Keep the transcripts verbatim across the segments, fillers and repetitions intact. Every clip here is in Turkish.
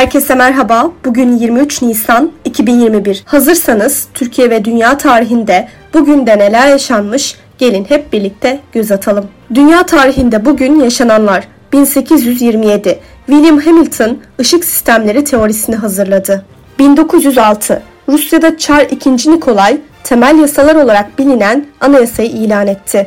Herkese merhaba. Bugün yirmi üç Nisan iki bin yirmi bir. Hazırsanız Türkiye ve dünya tarihinde bugün de neler yaşanmış? Gelin hep birlikte göz atalım. Dünya tarihinde bugün yaşananlar. bin sekiz yüz yirmi yedi. William Hamilton ışık sistemleri teorisini hazırladı. bin dokuz yüz altı. Rusya'da Çar ikinci. Nikolay temel yasalar olarak bilinen anayasayı ilan etti.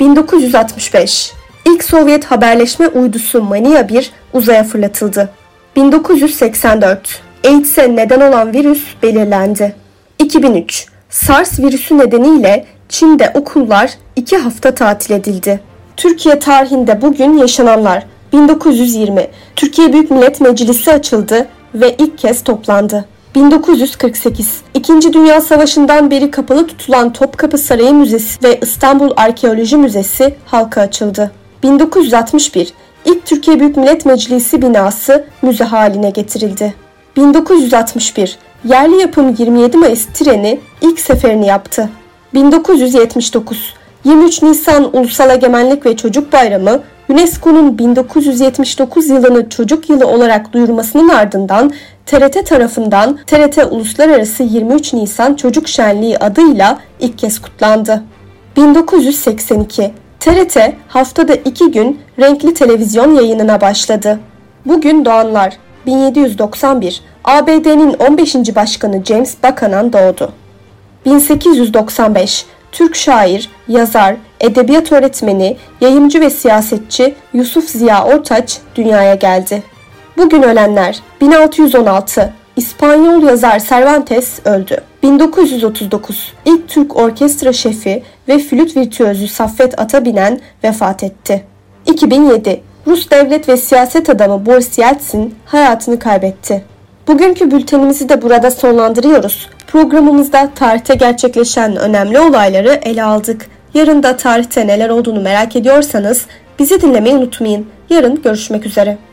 bin dokuz yüz altmış beş. İlk Sovyet haberleşme uydusu Mania bir uzaya fırlatıldı. bin dokuz yüz seksen dört. AIDS'e neden olan virüs belirlendi. iki bin üç. SARS virüsü nedeniyle Çin'de okullar iki hafta tatil edildi. Türkiye tarihinde bugün yaşananlar. bin dokuz yüz yirmi. Türkiye Büyük Millet Meclisi açıldı ve ilk kez toplandı. bin dokuz yüz kırk sekiz. İkinci Dünya Savaşı'ndan beri kapalı tutulan Topkapı Sarayı Müzesi ve İstanbul Arkeoloji Müzesi halka açıldı. bin dokuz yüz altmış bir. İlk Türkiye Büyük Millet Meclisi binası müze haline getirildi. bin dokuz yüz altmış bir. Yerli yapım yirmi yedi Mayıs treni ilk seferini yaptı. bin dokuz yüz yetmiş dokuz. yirmi üç Nisan Ulusal Egemenlik ve Çocuk Bayramı, UNESCO'nun bin dokuz yüz yetmiş dokuz yılını çocuk yılı olarak duyurmasının ardından T R T tarafından T R T Uluslararası yirmi üç Nisan Çocuk Şenliği adıyla ilk kez kutlandı. bin dokuz yüz seksen iki. T R T haftada iki gün renkli televizyon yayınına başladı. Bugün doğanlar. bin yedi yüz doksan bir. A B D'nin on beşinci Başkanı James Buchanan doğdu. bin sekiz yüz doksan beş. Türk şair, yazar, edebiyat öğretmeni, yayımcı ve siyasetçi Yusuf Ziya Ortaç dünyaya geldi. Bugün ölenler. bin altı yüz on altı. İspanyol yazar Cervantes öldü. bin dokuz yüz otuz dokuz. İlk Türk orkestra şefi ve flüt virtüözü Saffet Atabinen vefat etti. iki bin yedi. Rus devlet ve siyaset adamı Boris Yeltsin hayatını kaybetti. Bugünkü bültenimizi de burada sonlandırıyoruz. Programımızda tarihte gerçekleşen önemli olayları ele aldık. Yarın da tarihte neler olduğunu merak ediyorsanız bizi dinlemeyi unutmayın. Yarın görüşmek üzere.